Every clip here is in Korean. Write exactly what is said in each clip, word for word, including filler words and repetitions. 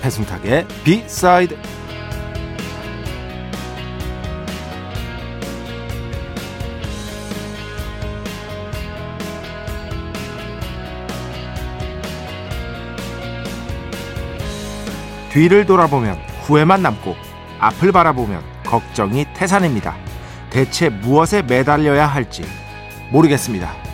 배순탁의 B side. 뒤를 돌아보면 후회만 남고, 앞을 바라보면 걱정이 태산입니다. 대체 무엇에 매달려야 할지 모르겠습니다.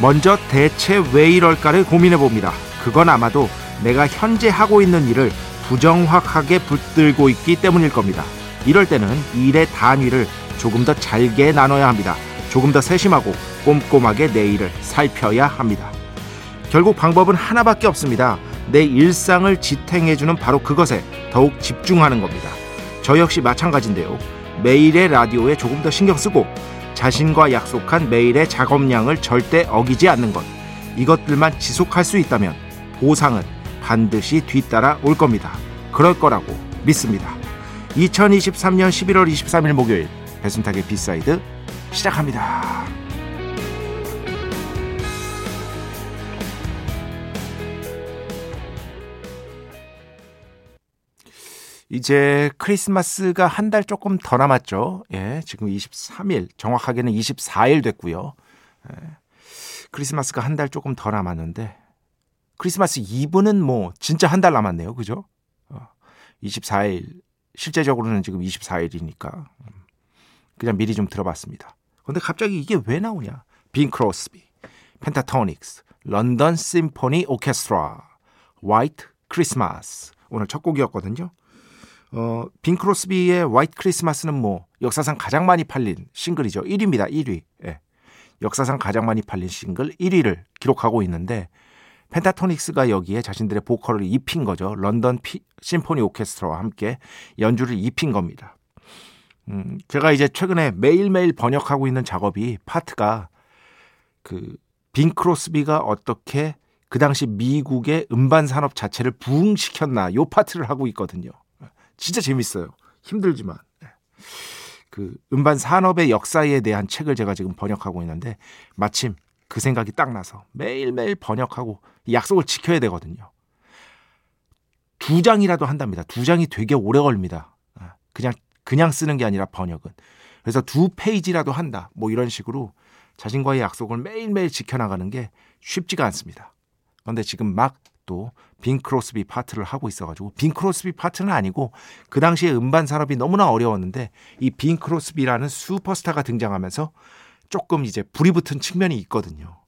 먼저 대체 왜 이럴까를 고민해봅니다. 그건 아마도 내가 현재 하고 있는 일을 부정확하게 붙들고 있기 때문일 겁니다. 이럴 때는 일의 단위를 조금 더 잘게 나눠야 합니다. 조금 더 세심하고 꼼꼼하게 내 일을 살펴야 합니다. 결국 방법은 하나밖에 없습니다. 내 일상을 지탱해주는 바로 그것에 더욱 집중하는 겁니다. 저 역시 마찬가지인데요. 매일의 라디오에 조금 더 신경 쓰고, 자신과 약속한 매일의 작업량을 절대 어기지 않는 것, 이것들만 지속할 수 있다면 보상은 반드시 뒤따라 올 겁니다. 그럴 거라고 믿습니다. 이천이십삼년 십일월 이십삼일 목요일, 배순탁의 비사이드 시작합니다. 이제 크리스마스가 한 달 조금 더 남았죠. 예, 지금 이십삼일, 정확하게는 이십사일 됐고요. 예, 크리스마스가 한 달 조금 더 남았는데, 크리스마스 이브는 뭐 진짜 한 달 남았네요. 그죠? 이십사일, 실제적으로는 지금 이십사일이니까 그냥 미리 좀 들어봤습니다. 근데 갑자기 이게 왜 나오냐? 빈 크로스비, 펜타토닉스, 런던 심포니 오케스트라, 화이트 크리스마스, 오늘 첫 곡이었거든요. 어, 빈 크로스비의 화이트 크리스마스는 뭐 역사상 가장 많이 팔린 싱글이죠. 일위입니다. 일위. 예. 역사상 가장 많이 팔린 싱글 일위를 기록하고 있는데, 펜타토닉스가 여기에 자신들의 보컬을 입힌 거죠. 런던 피, 심포니 오케스트라와 함께 연주를 입힌 겁니다. 음, 제가 이제 최근에 매일매일 번역하고 있는 작업이, 파트가 그 빈 크로스비가 어떻게 그 당시 미국의 음반 산업 자체를 부흥시켰나, 요 파트를 하고 있거든요. 진짜 재밌어요. 힘들지만. 그 음반 산업의 역사에 대한 책을 제가 지금 번역하고 있는데, 마침 그 생각이 딱 나서 매일매일 번역하고 약속을 지켜야 되거든요. 두 장이라도 한답니다. 두 장이 되게 오래 걸립니다. 그냥 그냥 쓰는 게 아니라 번역은. 그래서 두 페이지라도 한다, 뭐 이런 식으로 자신과의 약속을 매일매일 지켜나가는 게 쉽지가 않습니다. 그런데 지금 막 또 빈 크로스비 파트를 하고 있어가지고, 빈 크로스비 파트는 아니고 그 당시에 음반 산업이 너무나 어려웠는데, 이 빈 크로스비라는 슈퍼스타가 등장하면서 조금 이제 불이 붙은 측면이 있거든요.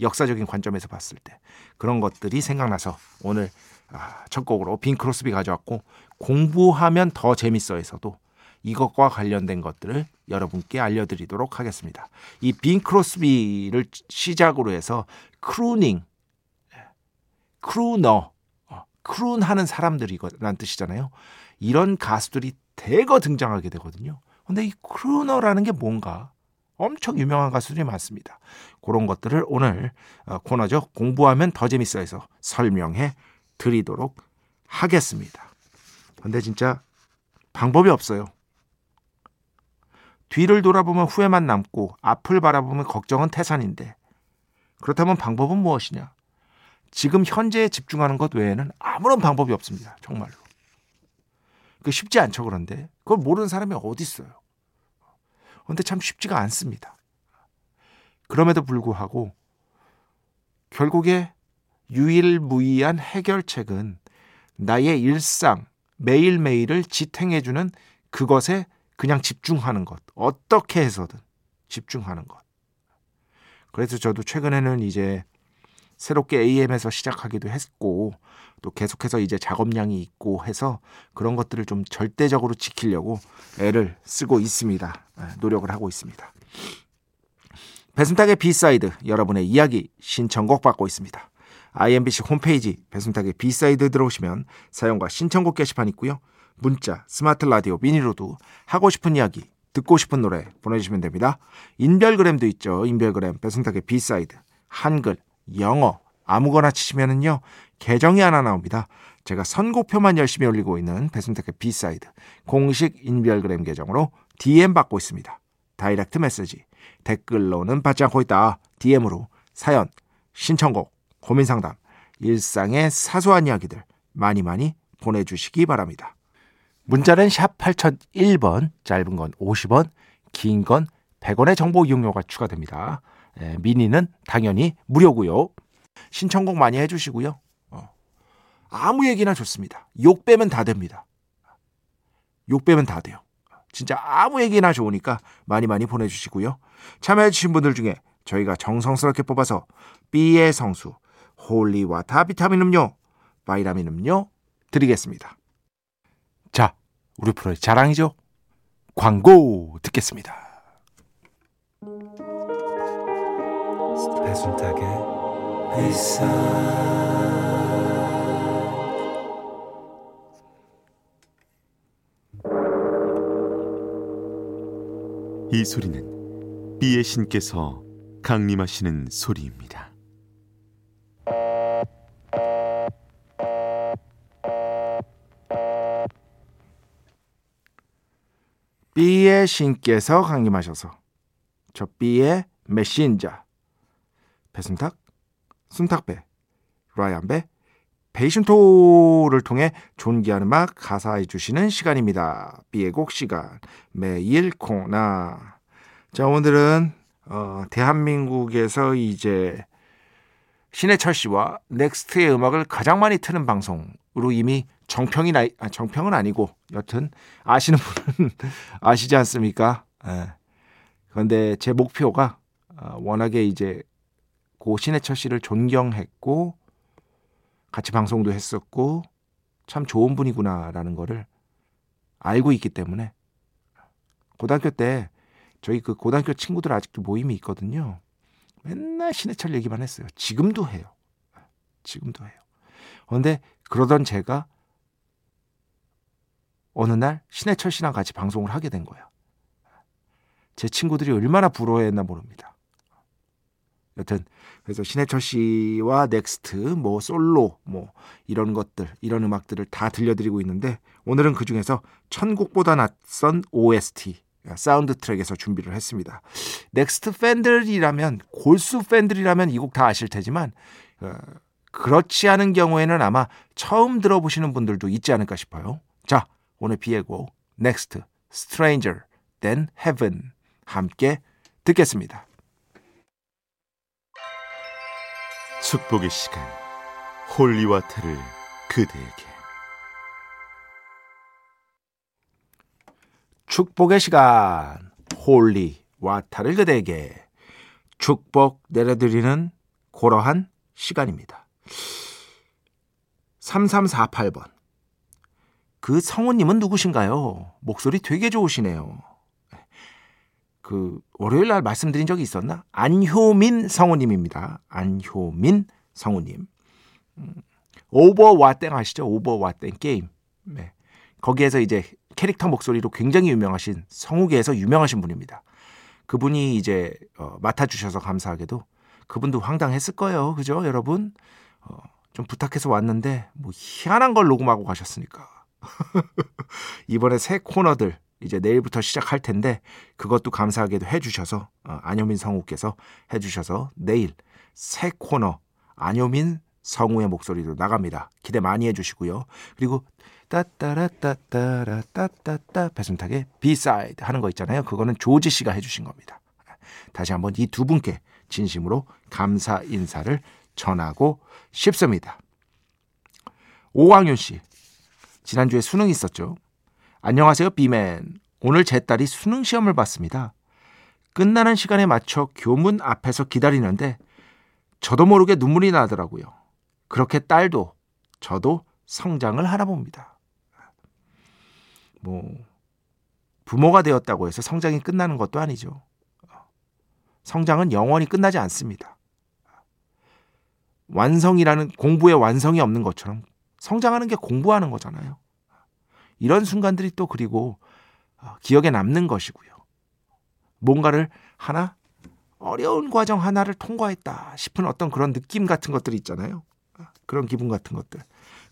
역사적인 관점에서 봤을 때. 그런 것들이 생각나서 오늘 첫 곡으로 빈 크로스비 가져왔고, 공부하면 더 재밌어에서도 이것과 관련된 것들을 여러분께 알려드리도록 하겠습니다. 이 빈 크로스비를 시작으로 해서 크루닝, 크루너, 크룬하는 사람들이란 뜻이잖아요. 이런 가수들이 대거 등장하게 되거든요. 근데 이 크루너라는 게 뭔가, 엄청 유명한 가수들이 많습니다. 그런 것들을 오늘 코너죠, 공부하면 더 재밌어해서 설명해 드리도록 하겠습니다. 근데 진짜 방법이 없어요. 뒤를 돌아보면 후회만 남고, 앞을 바라보면 걱정은 태산인데, 그렇다면 방법은 무엇이냐? 지금 현재에 집중하는 것 외에는 아무런 방법이 없습니다. 정말로. 그 쉽지 않죠. 그런데 그걸 모르는 사람이 어디 있어요. 그런데 참 쉽지가 않습니다. 그럼에도 불구하고 결국에 유일무이한 해결책은 나의 일상, 매일매일을 지탱해주는 그것에 그냥 집중하는 것. 어떻게 해서든 집중하는 것. 그래서 저도 최근에는 이제 새롭게 에이엠에서 시작하기도 했고 또 계속해서 이제 작업량이 있고 해서 그런 것들을 좀 절대적으로 지키려고 애를 쓰고 있습니다. 노력을 하고 있습니다. 배순탁의 B 사이드, 여러분의 이야기 신청곡 받고 있습니다. 아이엠비씨 홈페이지 배순탁의 B 사이드 들어오시면 사연과 신청곡 게시판 있고요. 문자, 스마트 라디오, 미니로도 하고 싶은 이야기, 듣고 싶은 노래 보내주시면 됩니다. 인별그램도 있죠. 인별그램 배순탁의 B 사이드, 한글, 영어 아무거나 치시면은요 계정이 하나 나옵니다. 제가 선고표만 열심히 올리고 있는 배순탁의 B 사이드 공식 인별그램 계정으로 디엠 받고 있습니다. 다이렉트 메시지, 댓글로는 받지 않고 있다. 디엠으로 사연, 신청곡, 고민상담, 일상의 사소한 이야기들 많이 많이 보내주시기 바랍니다. 문자는 샵 팔공공일 번, 짧은 건 오십 원, 긴 건 백 원의 정보 이용료가 추가됩니다. 예, 미니는 당연히 무료고요. 신청곡 많이 해주시고요. 어. 아무 얘기나 좋습니다. 욕 빼면 다 됩니다. 욕 빼면 다 돼요. 진짜 아무 얘기나 좋으니까 많이 많이 보내주시고요. 참여해주신 분들 중에 저희가 정성스럽게 뽑아서 B의 성수, 홀리와타 비타민 음료, 바이라민 음료 드리겠습니다. 자, 우리 프로의 자랑이죠. 광고 듣겠습니다. 배순탁의 B side. 이 소리는 B의 신께서 강림하시는 소리입니다. B의 신께서 강림하셔서 저 B의 메신저 배순탁, 순탁배, 라이언배, 베이션토를 통해 존귀한 음악 가사해 주시는 시간입니다. B의 곡 시간 매일 코나. 자, 오늘은 어, 대한민국에서 이제 신해철 씨와 넥스트의 음악을 가장 많이 트는 방송으로 이미 정평이 나이, 아, 정평은 아니고 여튼 아시는 분은 아시지 않습니까? 예. 그런데 제 목표가 어, 워낙에 이제 고 신해철 씨를 존경했고 같이 방송도 했었고 참 좋은 분이구나라는 거를 알고 있기 때문에 고등학교 때 저희 그 고등학교 친구들 아직도 모임이 있거든요. 맨날 신해철 얘기만 했어요. 지금도 해요. 지금도 해요. 그런데 그러던 제가 어느 날 신해철 씨랑 같이 방송을 하게 된 거예요. 제 친구들이 얼마나 부러워했나 모릅니다. 여튼 그래서 신해철 씨와 넥스트, 뭐 솔로, 뭐 이런 것들, 이런 음악들을 다 들려드리고 있는데 오늘은 그 중에서 천국보다 낯선 오에스티 사운드 트랙에서 준비를 했습니다. 넥스트 팬들이라면, 골수 팬들이라면 이 곡 다 아실 테지만 어, 그렇지 않은 경우에는 아마 처음 들어보시는 분들도 있지 않을까 싶어요. 자, 오늘 B의 곡 넥스트 Stranger Than Heaven 함께 듣겠습니다. 축복의 시간 홀리와타를 그대에게. 축복의 시간 홀리와타를 그대에게 축복 내려드리는 고러한 시간입니다. 삼삼사팔 번, 그 성우님은 누구신가요? 목소리 되게 좋으시네요. 그 월요일 날 말씀드린 적이 있었나? 안효민 성우님입니다. 안효민 성우님. 오버와땡 아시죠? 오버와땡 게임. 네. 거기에서 이제 캐릭터 목소리로 굉장히 유명하신, 성우계에서 유명하신 분입니다. 그분이 이제 어, 맡아주셔서 감사하게도 그분도 황당했을 거예요. 그죠, 여러분? 어, 좀 부탁해서 왔는데 뭐 희한한 걸 녹음하고 가셨으니까. 이번에 새 코너들 이제 내일부터 시작할 텐데 그것도 감사하게도 해주셔서 어, 안효민 성우께서 해주셔서 내일 새 코너 안효민 성우의 목소리로 나갑니다. 기대 많이 해주시고요. 그리고 따따라따따라따따따 배순탁의 B side 하는 거 있잖아요. 그거는 조지 씨가 해주신 겁니다. 다시 한번 이 두 분께 진심으로 감사 인사를 전하고 싶습니다. 오광윤 씨, 지난주에 수능이 있었죠. 안녕하세요, 비맨. 오늘 제 딸이 수능 시험을 봤습니다. 끝나는 시간에 맞춰 교문 앞에서 기다리는데 저도 모르게 눈물이 나더라고요. 그렇게 딸도 저도 성장을 하나 봅니다. 뭐 부모가 되었다고 해서 성장이 끝나는 것도 아니죠. 성장은 영원히 끝나지 않습니다. 완성이라는, 공부에 완성이 없는 것처럼 성장하는 게 공부하는 거잖아요. 이런 순간들이 또 그리고 기억에 남는 것이고요. 뭔가를 하나, 어려운 과정 하나를 통과했다 싶은 어떤 그런 느낌 같은 것들이 있잖아요. 그런 기분 같은 것들.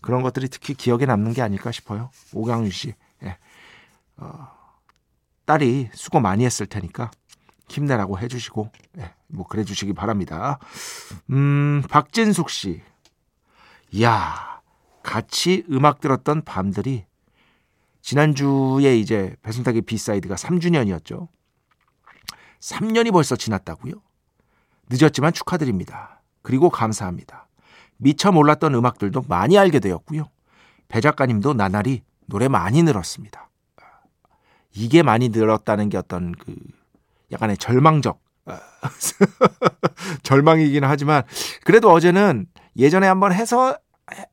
그런 것들이 특히 기억에 남는 게 아닐까 싶어요. 오강유 씨. 예. 어, 딸이 수고 많이 했을 테니까 힘내라고 해주시고, 예. 뭐 그래 주시기 바랍니다. 음, 박진숙 씨. 이야, 같이 음악 들었던 밤들이, 지난주에 이제 배순탁의 B 사이드가 삼 주년이었죠. 삼 년이 벌써 지났다고요? 늦었지만 축하드립니다. 그리고 감사합니다. 미처 몰랐던 음악들도 많이 알게 되었고요. 배 작가님도 나날이 노래 많이 늘었습니다. 이게 많이 늘었다는 게 어떤 그 약간의 절망적 절망이긴 하지만, 그래도 어제는 예전에 한번 해서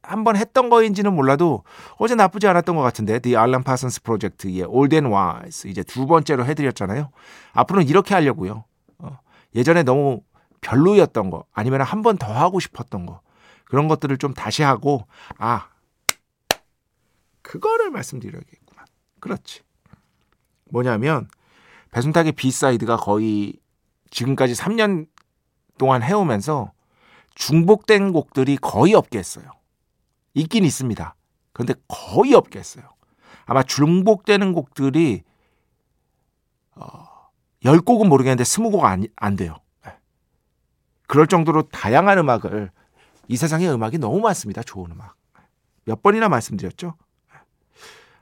한번 했던 거인지는 몰라도 어제 나쁘지 않았던 것 같은데, The Alan Parsons Project의 Old and Wise, 이제 두 번째로 해드렸잖아요. 앞으로는 이렇게 하려고요. 어, 예전에 너무 별로였던 거, 아니면 한 번 더 하고 싶었던 거, 그런 것들을 좀 다시 하고, 아, 그거를 말씀드려야겠구만. 그렇지. 뭐냐면 배순탁의 B사이드가 거의 지금까지 삼 년 동안 해오면서 중복된 곡들이 거의 없게 했어요. 있긴 있습니다. 그런데 거의 없게 했어요. 아마 중복되는 곡들이 어, 십 곡은 모르겠는데 이십 곡 안, 안 돼요. 네. 그럴 정도로 다양한 음악을, 이 세상에 음악이 너무 많습니다. 좋은 음악. 몇 번이나 말씀드렸죠?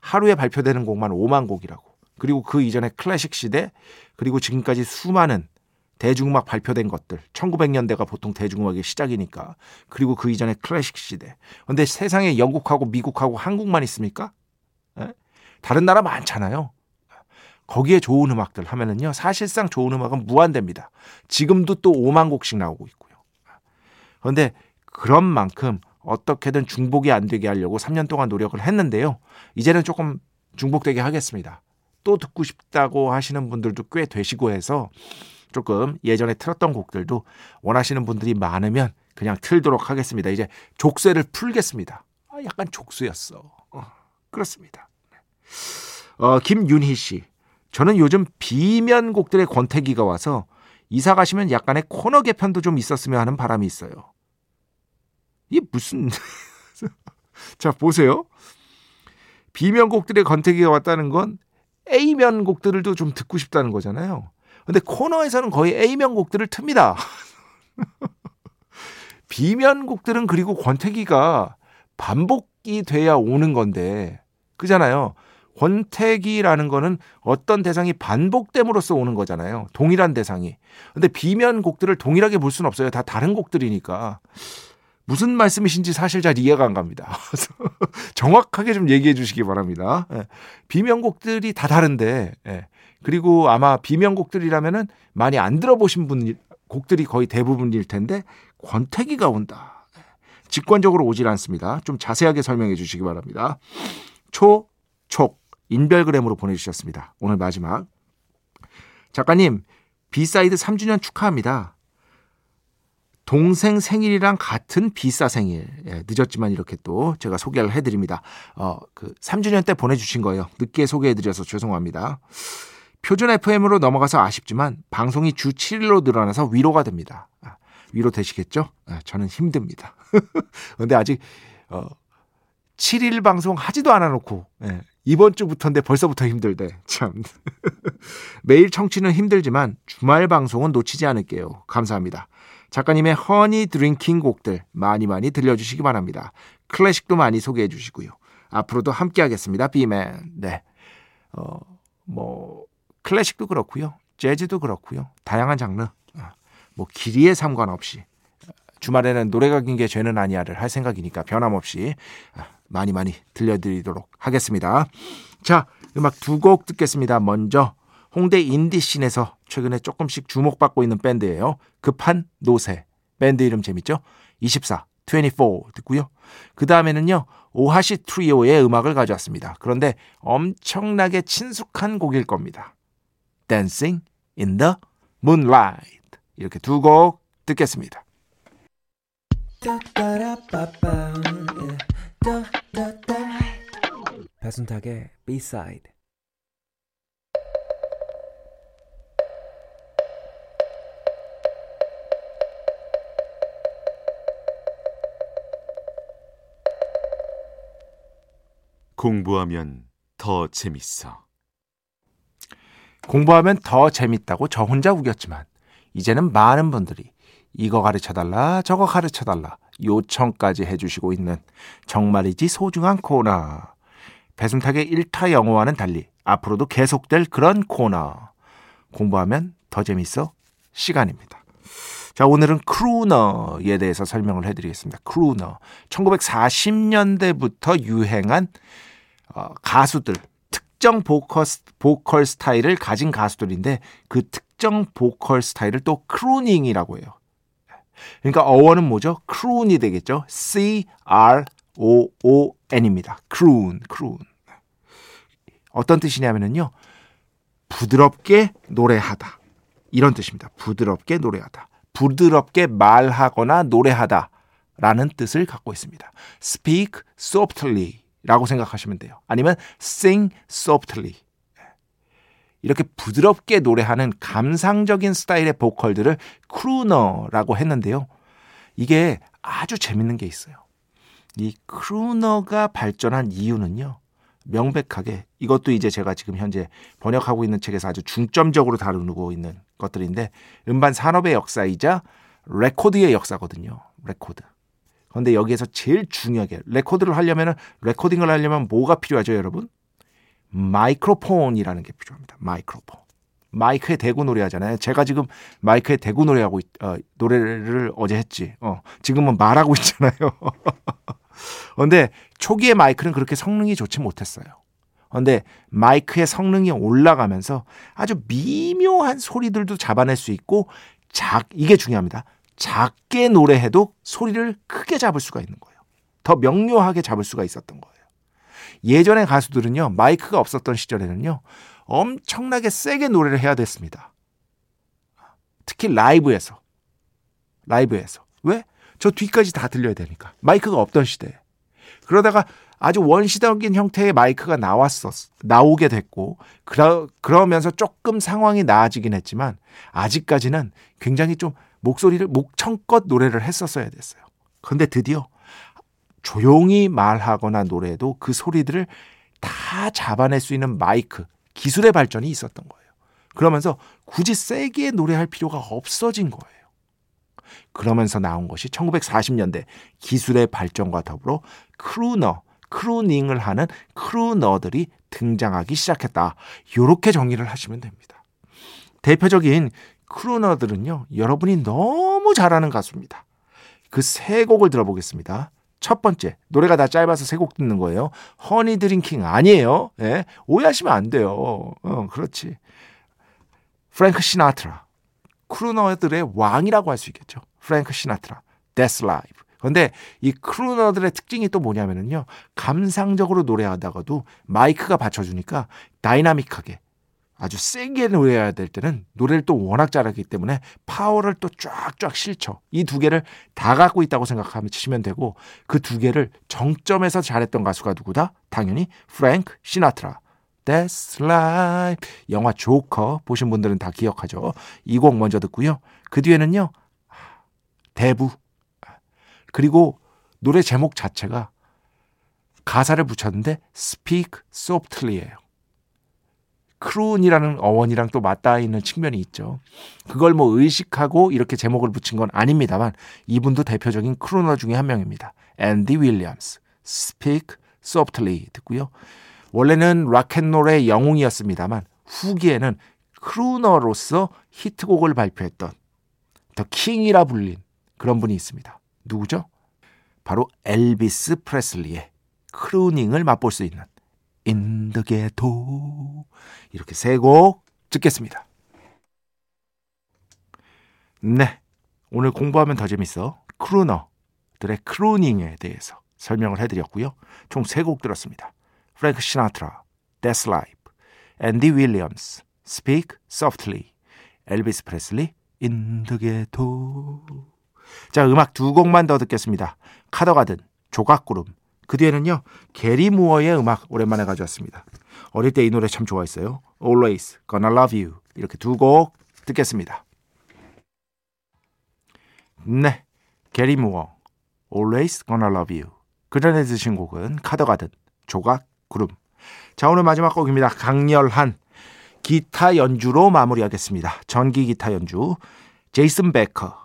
하루에 발표되는 곡만 오만 곡이라고. 그리고 그 이전에 클래식 시대, 그리고 지금까지 수많은 대중음악 발표된 것들, 천구백 년대가 보통 대중음악의 시작이니까, 그리고 그 이전에 클래식 시대. 그런데 세상에 영국하고 미국하고 한국만 있습니까? 에? 다른 나라 많잖아요. 거기에 좋은 음악들 하면은요, 사실상 좋은 음악은 무한대입니다. 지금도 또 오만 곡씩 나오고 있고요. 그런데 그런 만큼 어떻게든 중복이 안 되게 하려고 삼 년 동안 노력을 했는데요, 이제는 조금 중복되게 하겠습니다. 또 듣고 싶다고 하시는 분들도 꽤 되시고 해서, 조금 예전에 틀었던 곡들도 원하시는 분들이 많으면 그냥 틀도록 하겠습니다. 이제 족쇄를 풀겠습니다. 아, 약간 족쇄였어. 어, 그렇습니다. 어, 김윤희 씨. 저는 요즘 비면 곡들의 권태기가 와서 이사 가시면 약간의 코너 개편도 좀 있었으면 하는 바람이 있어요. 이게 무슨... 자, 보세요. 비면 곡들의 권태기가 왔다는 건 A면 곡들도 좀 듣고 싶다는 거잖아요. 근데 코너에서는 거의 A면 곡들을 틉니다. B면 곡들은, 그리고 권태기가 반복이 돼야 오는 건데, 그잖아요. 권태기라는 거는 어떤 대상이 반복됨으로써 오는 거잖아요. 동일한 대상이. 근데 B면 곡들을 동일하게 볼 수는 없어요. 다 다른 곡들이니까. 무슨 말씀이신지 사실 잘 이해가 안 갑니다. 정확하게 좀 얘기해 주시기 바랍니다. B면 곡들이 다 다른데, 그리고 아마 비명곡들이라면은 많이 안 들어보신 분 곡들이 거의 대부분일 텐데, 권태기가 온다. 직관적으로 오질 않습니다. 좀 자세하게 설명해 주시기 바랍니다. 초, 촉, 인별그램으로 보내주셨습니다. 오늘 마지막. 작가님, B사이드 삼 주년 축하합니다. 동생 생일이랑 같은 B사 생일. 예, 늦었지만 이렇게 또 제가 소개를 해드립니다. 어, 그 삼 주년 때 보내주신 거예요. 늦게 소개해드려서 죄송합니다. 표준 에프엠으로 넘어가서 아쉽지만 방송이 주 칠 일로 늘어나서 위로가 됩니다. 아, 위로 되시겠죠? 아, 저는 힘듭니다. 그런데 아직 어, 칠 일 방송 하지도 않아놓고, 예, 이번 주부터인데 벌써부터 힘들대. 참. 매일 청취는 힘들지만 주말 방송은 놓치지 않을게요. 감사합니다. 작가님의 허니 드링킹 곡들 많이 많이 들려주시기 바랍니다. 클래식도 많이 소개해 주시고요. 앞으로도 함께 하겠습니다. 비맨. 네. 어, 뭐... 클래식도 그렇고요. 재즈도 그렇고요. 다양한 장르. 뭐 길이에 상관없이 주말에는 노래가 긴 게 죄는 아니야를 할 생각이니까 변함없이 많이 많이 들려드리도록 하겠습니다. 자, 음악 두 곡 듣겠습니다. 먼저 홍대 인디씬에서 최근에 조금씩 주목받고 있는 밴드예요. 급한 노새. 밴드 이름 재밌죠? 이십사, 이십사 듣고요. 그 다음에는요, 오하시 트리오의 음악을 가져왔습니다. 그런데 엄청나게 친숙한 곡일 겁니다. Dancing in the Moonlight. 이렇게 두 곡 듣겠습니다. 배순탁의 B side. 공부하면 더 재밌어. 공부하면 더 재밌다고 저 혼자 우겼지만 이제는 많은 분들이 이거 가르쳐달라 저거 가르쳐달라 요청까지 해주시고 있는 정말이지 소중한 코너. 배순탁의 일 타 영어와는 달리 앞으로도 계속될 그런 코너. 공부하면 더 재밌어 시간입니다. 자, 오늘은 크루너에 대해서 설명을 해드리겠습니다. 크루너. 천구백사십 년대부터 유행한 어, 가수들, 특정 보컬, 보컬 스타일을 가진 가수들인데 그 특정 보컬 스타일을 또 크루닝이라고 해요. 그러니까 어원은 뭐죠? 크룬이 되겠죠? 씨 알 오 오 엔입니다. 크룬, 크룬. 어떤 뜻이냐면요, 부드럽게 노래하다. 이런 뜻입니다. 부드럽게 노래하다. 부드럽게 말하거나 노래하다 라는 뜻을 갖고 있습니다. speak softly 라고 생각하시면 돼요. 아니면 sing softly. 이렇게 부드럽게 노래하는 감상적인 스타일의 보컬들을 크루너라고 했는데요. 이게 아주 재밌는 게 있어요. 이 크루너가 발전한 이유는요, 명백하게 이것도 이제 제가 지금 현재 번역하고 있는 책에서 아주 중점적으로 다루고 있는 것들인데 음반 산업의 역사이자 레코드의 역사거든요. 레코드. 그런데 여기에서 제일 중요하게 레코드를 하려면 레코딩을 하려면 뭐가 필요하죠, 여러분? 마이크로폰이라는 게 필요합니다. 마이크로폰. 마이크에 대고 노래하잖아요. 제가 지금 마이크에 대고 노래하고 있, 어, 노래를 어제 했지. 어, 지금은 말하고 있잖아요. 그런데 초기의 마이크는 그렇게 성능이 좋지 못했어요. 그런데 마이크의 성능이 올라가면서 아주 미묘한 소리들도 잡아낼 수 있고 작, 이게 중요합니다. 작게 노래해도 소리를 크게 잡을 수가 있는 거예요. 더 명료하게 잡을 수가 있었던 거예요. 예전의 가수들은요, 마이크가 없었던 시절에는요, 엄청나게 세게 노래를 해야 됐습니다. 특히 라이브에서. 라이브에서. 왜? 저 뒤까지 다 들려야 되니까. 마이크가 없던 시대에. 그러다가 아주 원시적인 형태의 마이크가 나왔었, 나오게 됐고, 그러, 그러면서 조금 상황이 나아지긴 했지만, 아직까지는 굉장히 좀 목소리를, 목청껏 노래를 했었어야 됐어요. 근데 드디어 조용히 말하거나 노래해도 그 소리들을 다 잡아낼 수 있는 마이크, 기술의 발전이 있었던 거예요. 그러면서 굳이 세게 노래할 필요가 없어진 거예요. 그러면서 나온 것이 천구백사십 년대 기술의 발전과 더불어 크루너, 크루닝을 하는 크루너들이 등장하기 시작했다. 이렇게 정리를 하시면 됩니다. 대표적인 크루너들은요, 여러분이 너무 잘하는 가수입니다. 그 세 곡을 들어보겠습니다. 첫 번째, 노래가 다 짧아서 세 곡 듣는 거예요. 허니 드링킹 아니에요. 예? 오해하시면 안 돼요. 어, 그렇지. 프랭크 시나트라. 크루너들의 왕이라고 할 수 있겠죠. 프랭크 시나트라. That's Life. 그런데 이 크루너들의 특징이 또 뭐냐면요, 감상적으로 노래하다가도 마이크가 받쳐주니까 다이나믹하게 아주 세게 노래해야 될 때는 노래를 또 워낙 잘하기 때문에 파워를 또 쫙쫙 실쳐. 이 두 개를 다 갖고 있다고 생각하시면 되고, 그 두 개를 정점에서 잘했던 가수가 누구다? 당연히 프랭크 시나트라. That's Life. 영화 조커 보신 분들은 다 기억하죠. 이 곡 먼저 듣고요. 그 뒤에는요, 대부. 그리고 노래 제목 자체가 가사를 붙였는데 Speak Softly예요. 크룬이라는 어원이랑 또 맞닿아 있는 측면이 있죠. 그걸 뭐 의식하고 이렇게 제목을 붙인 건 아닙니다만 이분도 대표적인 크루너 중에 한 명입니다. 앤디 윌리엄스, Speak Softly 듣고요. 원래는 락앤롤의 영웅이었습니다만 후기에는 크루너로서 히트곡을 발표했던 더 킹이라 불린 그런 분이 있습니다. 누구죠? 바로 엘비스 프레슬리의 크루닝을 맛볼 수 있는 In the Ghetto, 이렇게 세 곡 듣겠습니다. 네, 오늘 공부하면 더 재밌어 크루너들의 크루닝에 대해서 설명을 해드렸고요. 총 세 곡 들었습니다. 프랭크 시나트라, That's Life, 앤디 윌리엄스, Speak Softly, 엘비스 프레슬리, In the Ghetto. 자, 음악 두 곡만 더 듣겠습니다. 카더가든, 조각구름. 그 뒤에는요, 게리무어의 음악 오랜만에 가져왔습니다. 어릴 때 이 노래 참 좋아했어요. Always Gonna Love You. 이렇게 두 곡 듣겠습니다. 네, 게리무어, Always Gonna Love You. 그 전에 드신 곡은 카더가든, 조각, 구름. 자, 오늘 마지막 곡입니다. 강렬한 기타 연주로 마무리하겠습니다. 전기 기타 연주, 제이슨 베커,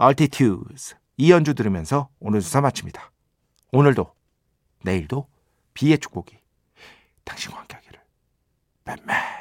Altitudes. 이 연주 들으면서 오늘 수사 마칩니다. 오늘도, 내일도 비의 축복이 당신과 함께하기를. 뱀뱀.